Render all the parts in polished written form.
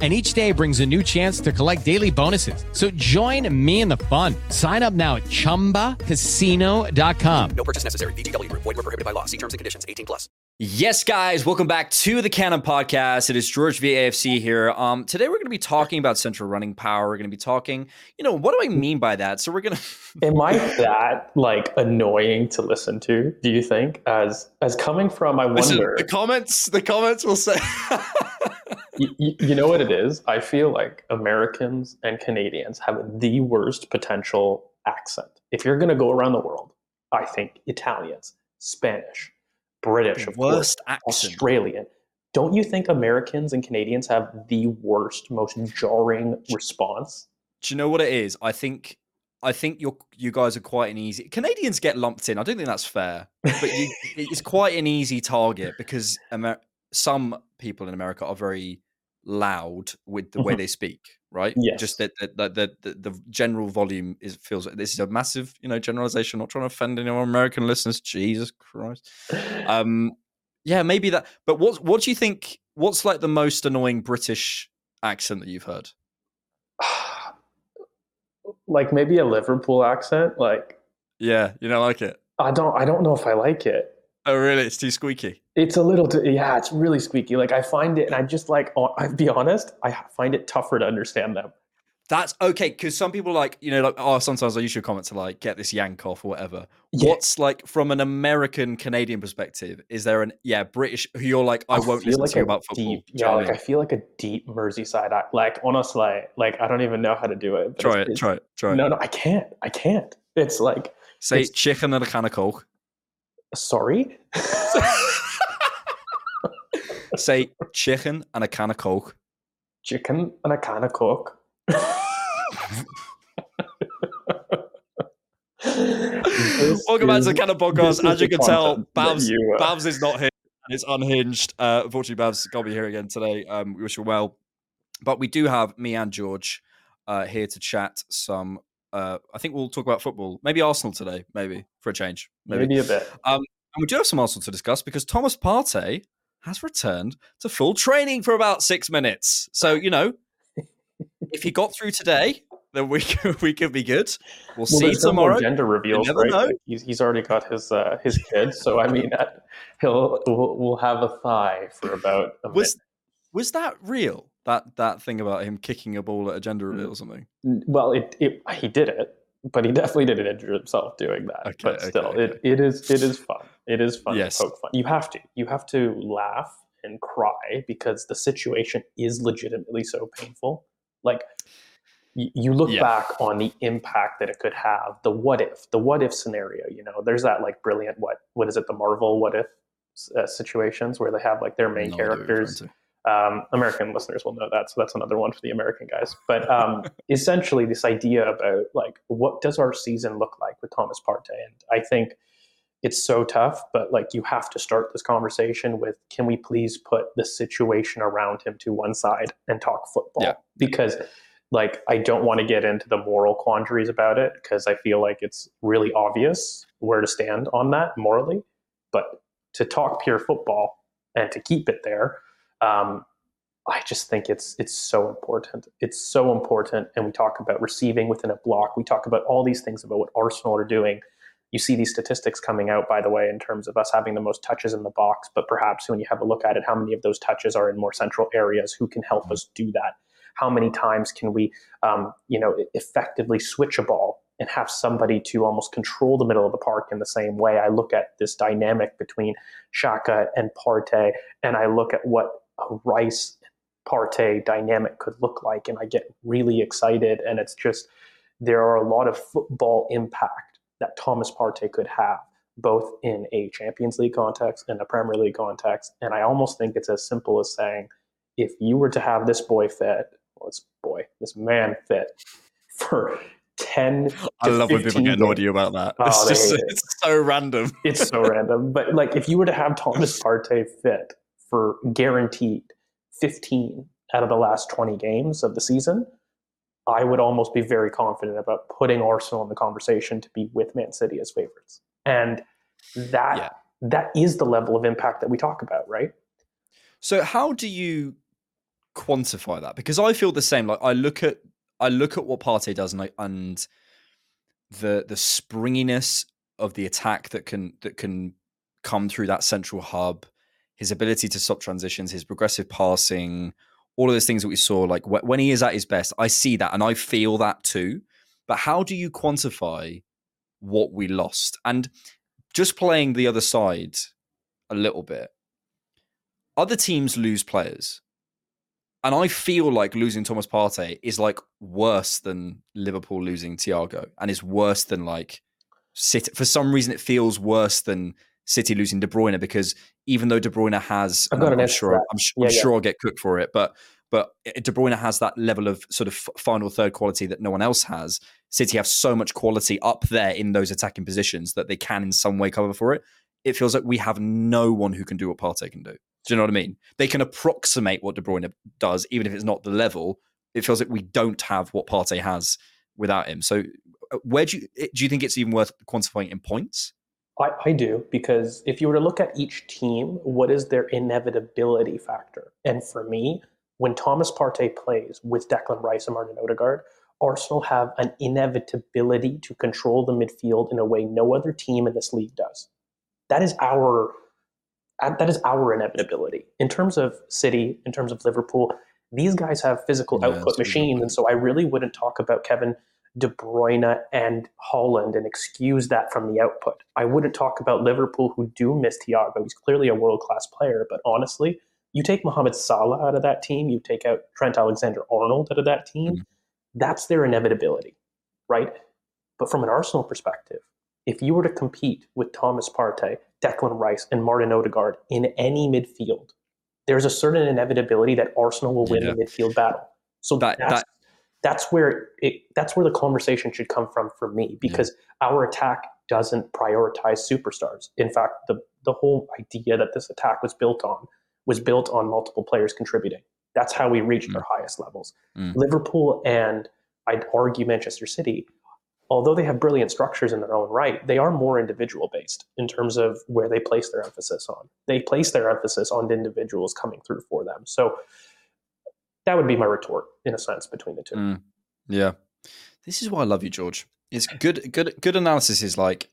And each day brings a new chance to collect daily bonuses. So join me in the fun. Sign up now at ChumbaCasino.com. No purchase necessary. VGW. Void where prohibited by law. See terms and conditions. 18+. Yes, guys. Welcome back to The Cannon Podcast. It is George V. AFC here. Today we're going to be talking about central running power. We're going to be talking, what do I mean by that? So we're going to... Am I that, annoying to listen to, do you think? As coming from, I wonder... Listen, the comments will say... You know what it is? I feel like Americans and Canadians have the worst potential accent. If you're going to go around the world, I think Italians, Spanish, British, of course, Australian. Don't you think Americans and Canadians have the worst, most jarring response? Do you know what it is? I think you guys are quite an easy... Canadians get lumped in. I don't think that's fair. But it's quite an easy target because some people in America are very loud with the way they speak, right? Yes. Just that the general volume feels like this is a massive, generalization. Not trying to offend any of our American listeners. Jesus Christ. Yeah, maybe that. But what do you think? What's the most annoying British accent that you've heard? Maybe a Liverpool accent. Yeah, you don't like it. I don't know if I like it. Oh, really? It's too squeaky. It's a little too, yeah, it's really squeaky. I find it, and I just I'll be honest, I find it tougher to understand them. That's okay, because some people sometimes I use your comments to get this yank off or whatever. Yeah. What's from an American Canadian perspective, is there an, British, who you're I won't listen to you about football. Deep, yeah, I feel a deep Merseyside, honestly, I don't even know how to do it. Try it. No, I can't. It's say chicken and a can of Coke. Sorry? Say chicken and a can of Coke. Chicken and a can of Coke. Welcome back to the Can of Podcast. As you can tell, Babs is not here. It's unhinged. Unfortunately, Babs can't be here again today. We wish you well. But we do have me and George here to chat some... I think we'll talk about football. Maybe Arsenal today, maybe, for a change. Maybe a bit. And we do have some Arsenal to discuss because Thomas Partey has returned to full training for about 6 minutes. So, if he got through today, then we could be good. We'll see tomorrow. Gender reveals, you never know. He's already got his kid. So, we'll have a thigh for about a minute. Was that real? That thing about him kicking a ball at a gender reveal or something? Well, he did it, but he definitely didn't injure himself doing that. Okay, but still, okay. It is fun. It is fun. Yes. To poke fun. You have to laugh and cry because the situation is legitimately so painful. You look back on the impact that it could have. The what if scenario. There's that brilliant what is it? The Marvel what if situations where they have their main characters. American listeners will know that, so that's another one for the American guys. But essentially, this idea about what does our season look like with Thomas Partey, and I think it's so tough. But you have to start this conversation with, can we please put the situation around him to one side and talk football? Yeah. Because I don't want to get into the moral quandaries about it because I feel it's really obvious where to stand on that morally, but to talk pure football and to keep it there, I just think it's so important. It's so important. And we talk about receiving within a block. We talk about all these things about what Arsenal are doing. You see these statistics coming out, by the way, in terms of us having the most touches in the box, but perhaps when you have a look at it, how many of those touches are in more central areas? Who can help us do that? How many times can we, effectively switch a ball and have somebody to almost control the middle of the park in the same way? I look at this dynamic between Xhaka and Partey, and I look at what a Rice-Partey dynamic could look like, and I get really excited. And it's just, there are a lot of football impact that Thomas Partey could have, both in a Champions League context and a Premier League context. And I almost think it's as simple as saying, if you were to have this man fit for 10 to 15 I love when people get annoyed about that. It's so random. It's so random. But like, if you were to have Thomas Partey fit for guaranteed 15 out of the last 20 games of the season, I would almost be very confident about putting Arsenal in the conversation to be with Man City as favorites. And that is the level of impact that we talk about, right? So how do you quantify that? Because I feel the same. Like I look at what Partey does and the springiness of the attack that can come through that central hub, his ability to stop transitions, his progressive passing, all of those things that we saw, like when he is at his best, I see that and I feel that too. But how do you quantify what we lost? And just playing the other side a little bit, other teams lose players. And I feel like losing Thomas Partey is like worse than Liverpool losing Thiago, and is worse than like City. For some reason, it feels worse than City losing De Bruyne, because even though De Bruyne has, I'm sure I'll get cooked for it, but De Bruyne has that level of sort of final third quality that no one else has. City have so much quality up there in those attacking positions that they can in some way cover for it. It feels like we have no one who can do what Partey can do. Do you know what I mean? They can approximate what De Bruyne does, even if it's not the level. It feels like we don't have what Partey has without him. So where do you think it's even worth quantifying in points? I do, because if you were to look at each team, what is their inevitability factor? And for me, when Thomas Partey plays with Declan Rice and Martin Odegaard, Arsenal have an inevitability to control the midfield in a way no other team in this league does. That is our inevitability. In terms of City, in terms of Liverpool, these guys have physical output machines, and so I really wouldn't talk about Kevin De Bruyne and Haaland and excuse that from the output. I wouldn't talk about Liverpool, who do miss Thiago. He's clearly a world-class player, but honestly, you take Mohamed Salah out of that team, you take out Trent Alexander-Arnold out of that team, that's their inevitability, right? But from an Arsenal perspective, if you were to compete with Thomas Partey, Declan Rice, and Martin Odegaard in any midfield, there's a certain inevitability that Arsenal will win the midfield battle. So that's where the conversation should come from for me, because our attack doesn't prioritize superstars. In fact, the whole idea that this attack was built on multiple players contributing. That's how we reached our highest levels. Liverpool and I'd argue Manchester City, although they have brilliant structures in their own right, they are more individual based in terms of where they place their emphasis on. They place their emphasis on the individuals coming through for them. So that would be my retort, in a sense, between the two. Yeah. This is why I love you, George. It's good analysis is like,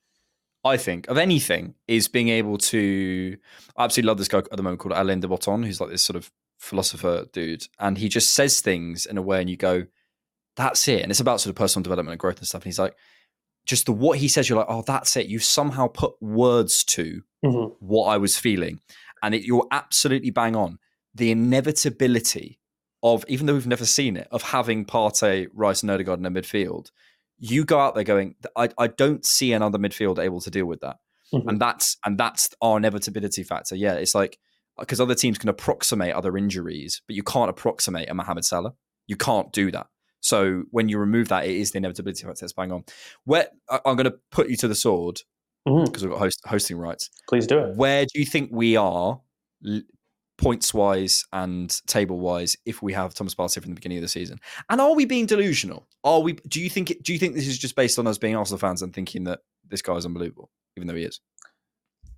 I think, of anything, is being able to... I absolutely love this guy at the moment called Alain de Botton, who's like this sort of philosopher dude. And he just says things in a way and you go, that's it. And it's about sort of personal development and growth and stuff. And he's like, just what he says, you're like, oh, that's it. You somehow put words to what I was feeling. And you're absolutely bang on. The inevitability of, even though we've never seen it, of having Partey, Rice and Odegaard in a midfield, you go out there going, I don't see another midfield able to deal with that. And that's our inevitability factor. Yeah, it's like, because other teams can approximate other injuries, but you can't approximate a Mohamed Salah. You can't do that. So when you remove that, it is the inevitability factor that's bang on. Where I'm going to put you to the sword, because we've got hosting rights. Please do it. Where do you think we are points-wise and table-wise if we have Thomas Partey from the beginning of the season? And are we being delusional? Do you think this is just based on us being Arsenal fans and thinking that this guy is unbelievable, even though he is?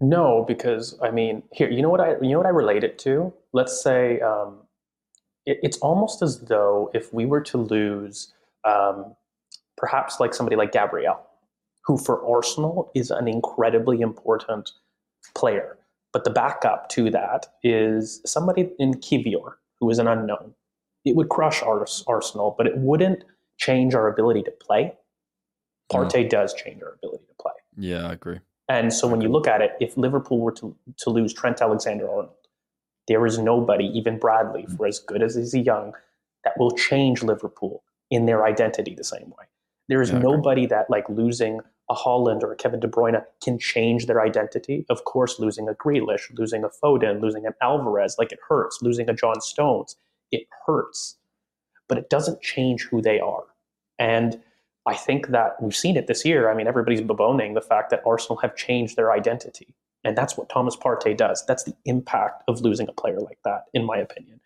No, because I mean, here, you know what I relate it to? Let's say it's almost as though if we were to lose perhaps like somebody like Gabriel, who for Arsenal is an incredibly important player. But the backup to that is somebody in Kiwior, who is an unknown. It would crush Arsenal, but it wouldn't change our ability to play. Partey does change our ability to play. Yeah, I agree. And so when you look at it, if Liverpool were to lose Trent Alexander-Arnold, there is nobody, even Bradley, for as good as he's young, that will change Liverpool in their identity the same way. There is nobody that, like, losing a Haaland or a Kevin De Bruyne can change their identity. Of course, losing a Grealish, losing a Foden, losing an Alvarez, like, it hurts. Losing a John Stones, it hurts. But it doesn't change who they are. And I think that we've seen it this year. I mean, everybody's bemoaning the fact that Arsenal have changed their identity. And that's what Thomas Partey does. That's the impact of losing a player like that, in my opinion.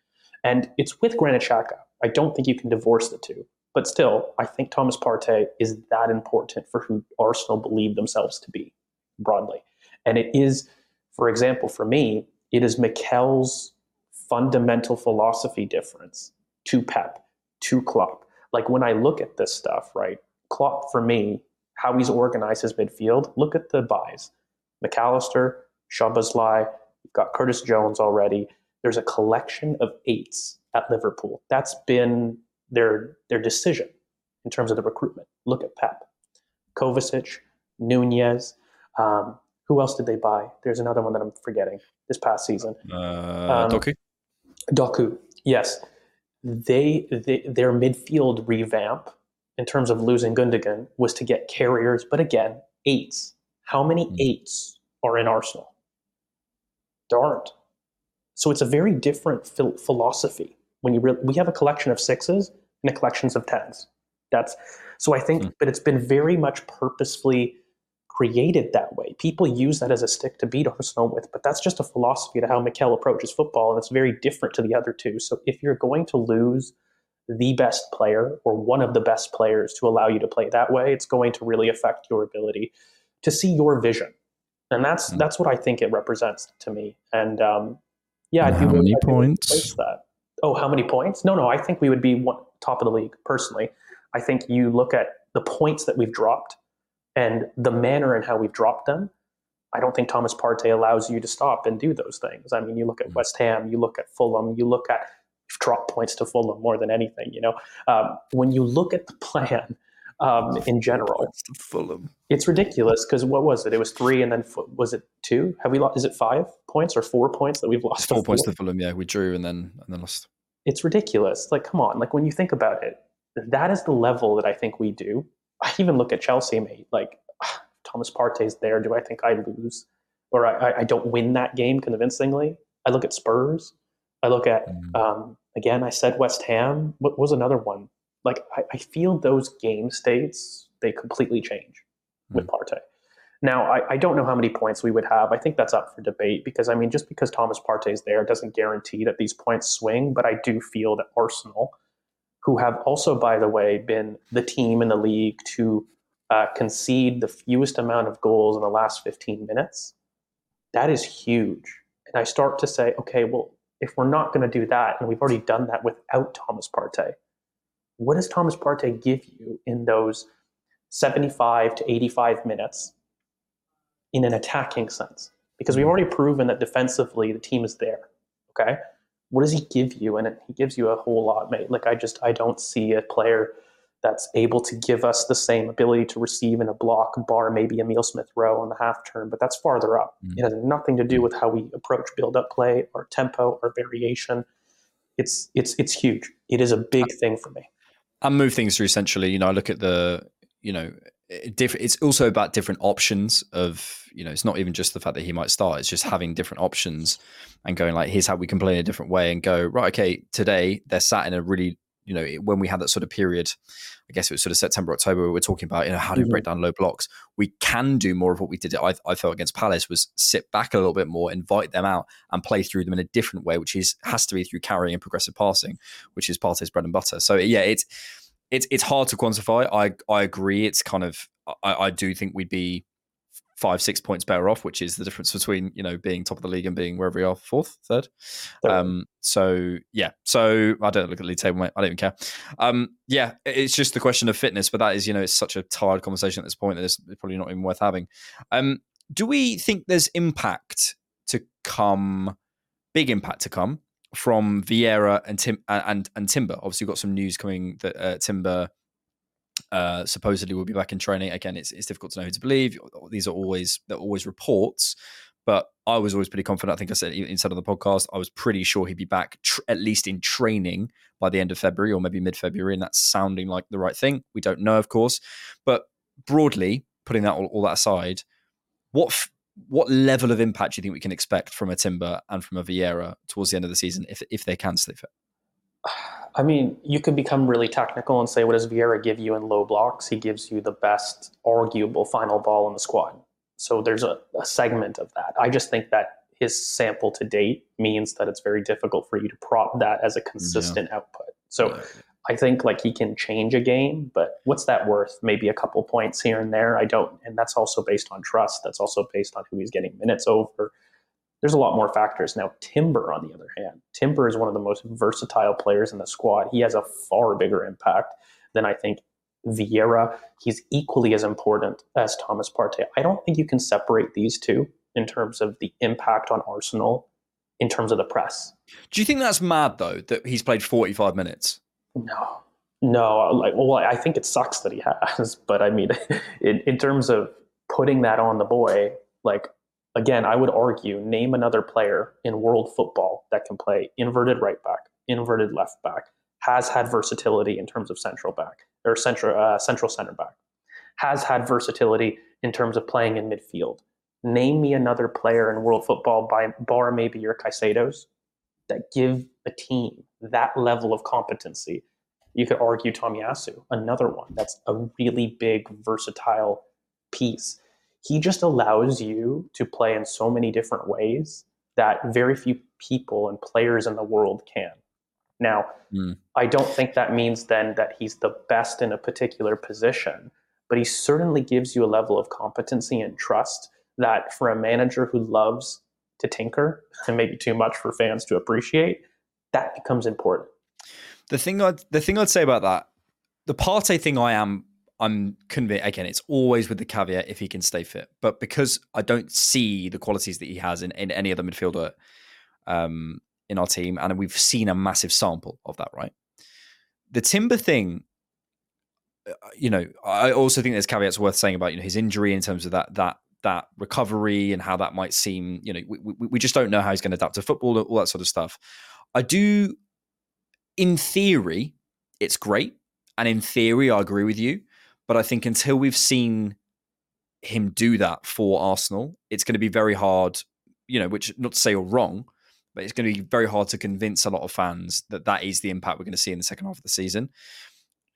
And it's with Granit Xhaka. I don't think you can divorce the two. But still, I think Thomas Partey is that important for who Arsenal believe themselves to be, broadly. And it is, for example, for me, it is Mikel's fundamental philosophy difference to Pep, to Klopp. Like, when I look at this stuff, right, Klopp, for me, how he's organized his midfield, look at the buys. McAllister, Szoboszlai, you've got Curtis Jones already. There's a collection of eights at Liverpool. That's been their decision in terms of the recruitment. Look at Pep. Kovacic, Nunez. Who else did they buy? There's another one that I'm forgetting this past season. Doku. Yes. Their midfield revamp in terms of losing Gundogan was to get carriers, but again, eights. How many eights are in Arsenal? There aren't. So it's a very different philosophy. When you we have a collection of sixes and a collection of tens. So I think, but it's been very much purposefully created that way. People use that as a stick to beat Arsenal with, but that's just a philosophy to how Mikel approaches football, and it's very different to the other two. So if you're going to lose the best player or one of the best players to allow you to play that way, it's going to really affect your ability to see your vision. And that's what I think it represents to me. And how many points? No, I think we would be top of the league, personally. I think you look at the points that we've dropped and the manner in how we've dropped them. I don't think Thomas Partey allows you to stop and do those things. I mean, you look at West Ham, you look at Fulham, you look at drop points to Fulham more than anything, you know. When you look at the plan in general, Fulham, it's ridiculous because what was it? It was 3 and then was it 2? Have we lost? Is it 5 points or 4 points that we've lost? 4 points to Fulham, yeah. We drew and then lost. It's ridiculous. Like, come on. Like, when you think about it, that is the level that I think we do. I even look at Chelsea, mate. Like, Thomas Partey's there. Do I think I lose or I don't win that game convincingly? I look at Spurs. I look at, again, I said West Ham. What was another one? Like, I feel those game states, they completely change with Partey. Now, I don't know how many points we would have. I think that's up for debate because, I mean, just because Thomas Partey's there doesn't guarantee that these points swing. But I do feel that Arsenal, who have also, by the way, been the team in the league to concede the fewest amount of goals in the last 15 minutes, that is huge. And I start to say, okay, well, if we're not going to do that, and we've already done that without Thomas Partey, what does Thomas Partey give you in those 75 to 85 minutes in an attacking sense? Because we've already proven that defensively the team is there, okay? What does he give you? And he gives you a whole lot, mate. Like, I don't see a player that's able to give us the same ability to receive in a block, bar maybe Emile Smith-Rowe on the half turn, but that's farther up. It has nothing to do with how we approach build-up play, our tempo, our variation. It's huge. It is a big thing for me. And move things through centrally. You know, I look at it's also about different options of, you know, it's not even just the fact that he might start, it's just having different options and going like, here's how we can play in a different way and go, right, okay, today they're sat in a really, you know, when we had that sort of period, I guess it was sort of September, October, we were talking about, you know, how do we break down low blocks? We can do more of what we did, I felt, against Palace, was sit back a little bit more, invite them out and play through them in a different way, which has to be through carrying and progressive passing, which is Partey's bread and butter. So yeah, it's hard to quantify. I agree. It's kind of, I do think we'd be five, 6 points better off, which is the difference between, you know, being top of the league and being wherever you are, fourth, third. So yeah, so I don't look at the league table, mate. I don't even care. Yeah, it's just the question of fitness, but that is, you know, it's such a tired conversation at this point that it's probably not even worth having. Do we think there's impact to come, big impact to come from Vieira and Timber? Obviously, we've got some news coming that Timber supposedly will be back in training again. It's difficult to know who to believe. These are always reports, but I was always pretty confident. I think I said inside of the podcast, I was pretty sure he'd be back at least in training by the end of February or maybe mid-February, and that's sounding like the right thing. We don't know, of course, but broadly putting that all that aside, what level of impact do you think we can expect from a Timber and from a Vieira towards the end of the season if they can stay fit? I mean, you can become really technical and say, what does Vieira give you in low blocks? He gives you the best arguable final ball in the squad. So there's a segment of that. I just think that his sample to date means that it's very difficult for you to prop that as a consistent output. So I think like he can change a game, but what's that worth? Maybe a couple points here and there. I don't. And that's also based on trust. That's also based on who he's getting minutes over. There's a lot more factors. Now, Timber, on the other hand, Timber is one of the most versatile players in the squad. He has a far bigger impact than I think Vieira. He's equally as important as Thomas Partey. I don't think you can separate these two in terms of the impact on Arsenal, in terms of the press. Do you think that's mad, though, that he's played 45 minutes? No. I think it sucks that he has. But I mean, in terms of putting that on the boy, like, again, I would argue, name another player in world football that can play inverted right back, inverted left back, has had versatility in terms of central center back, has had versatility in terms of playing in midfield. Name me another player in world football, by bar maybe your Caicedos, that give a team that level of competency. You could argue Tomiyasu, another one. That's a really big, versatile piece. He just allows you to play in so many different ways that very few people and players in the world can. Now, I don't think that means then that he's the best in a particular position, but he certainly gives you a level of competency and trust that for a manager who loves to tinker and maybe too much for fans to appreciate, that becomes important. The thing I'd say about that, the Partey thing I'm convinced, again, it's always with the caveat if he can stay fit, but because I don't see the qualities that he has in any other midfielder in our team, and we've seen a massive sample of that, right? The Timber thing, you know, I also think there's caveats worth saying about, you know, his injury in terms of that recovery and how that might seem, you know, we just don't know how he's going to adapt to football, all that sort of stuff. I do, in theory, it's great. And in theory, I agree with you. But I think until we've seen him do that for Arsenal, it's going to be very hard, you know, which not to say you're wrong, but it's going to be very hard to convince a lot of fans that is the impact we're going to see in the second half of the season.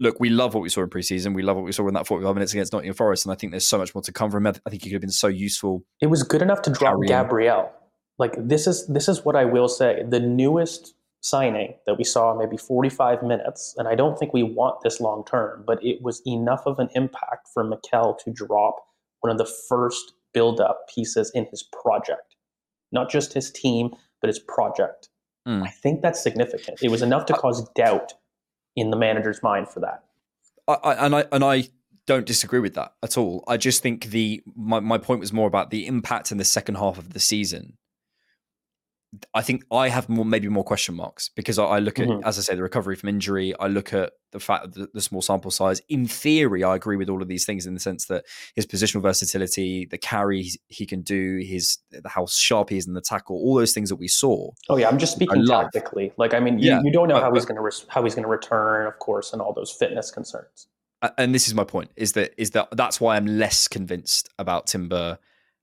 Look, we love what we saw in preseason. We love what we saw in that 45 minutes against Nottingham Forest. And I think there's so much more to come from him. I think he could have been so useful. It was good enough to drop Gabriel. Like, this is what I will say. The newest signing that we saw maybe 45 minutes, and I don't think we want this long term, but it was enough of an impact for Mikel to drop one of the first build-up pieces in his project. Not just his team, but his project. I think that's significant. It was enough to cause doubt in the manager's mind for that. I don't disagree with that at all. I just think my point was more about the impact in the second half of the season. I think I have maybe more question marks because I look at, as I say, the recovery from injury. I look at the fact that the small sample size. In theory, I agree with all of these things in the sense that his positional versatility, the carry he can do, how sharp he is in the tackle, all those things that we saw. Oh yeah, I'm just speaking tactically. Like, I mean, you don't know how he's going to return, of course, and all those fitness concerns. And this is my point: that's why I'm less convinced about Timber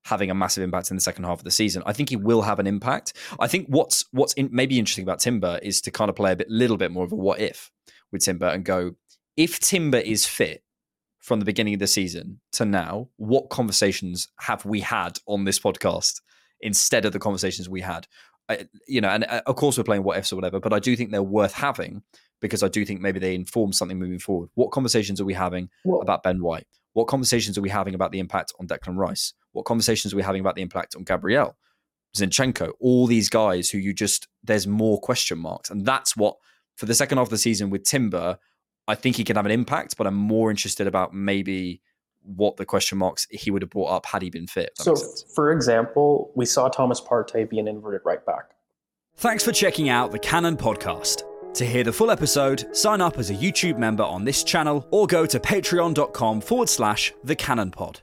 having a massive impact in the second half of the season. I think he will have an impact. I think what's maybe interesting about Timber is to kind of play a little bit more of a what if with Timber and go, if Timber is fit from the beginning of the season to now, what conversations have we had on this podcast instead of the conversations we had? And of course we're playing what ifs or whatever, but I do think they're worth having because I do think maybe they inform something moving forward. What conversations are we having about Ben White? What conversations are we having about the impact on Declan Rice? What conversations are we having about the impact on Gabriel, Zinchenko, all these guys who you just, there's more question marks. And that's what, for the second half of the season with Timber, I think he can have an impact, but I'm more interested about maybe what the question marks he would have brought up had he been fit. So, for example, we saw Thomas Partey be an inverted right back. Thanks for checking out the Cannon Podcast. To hear the full episode, sign up as a YouTube member on this channel or go to patreon.com/thecannonpod.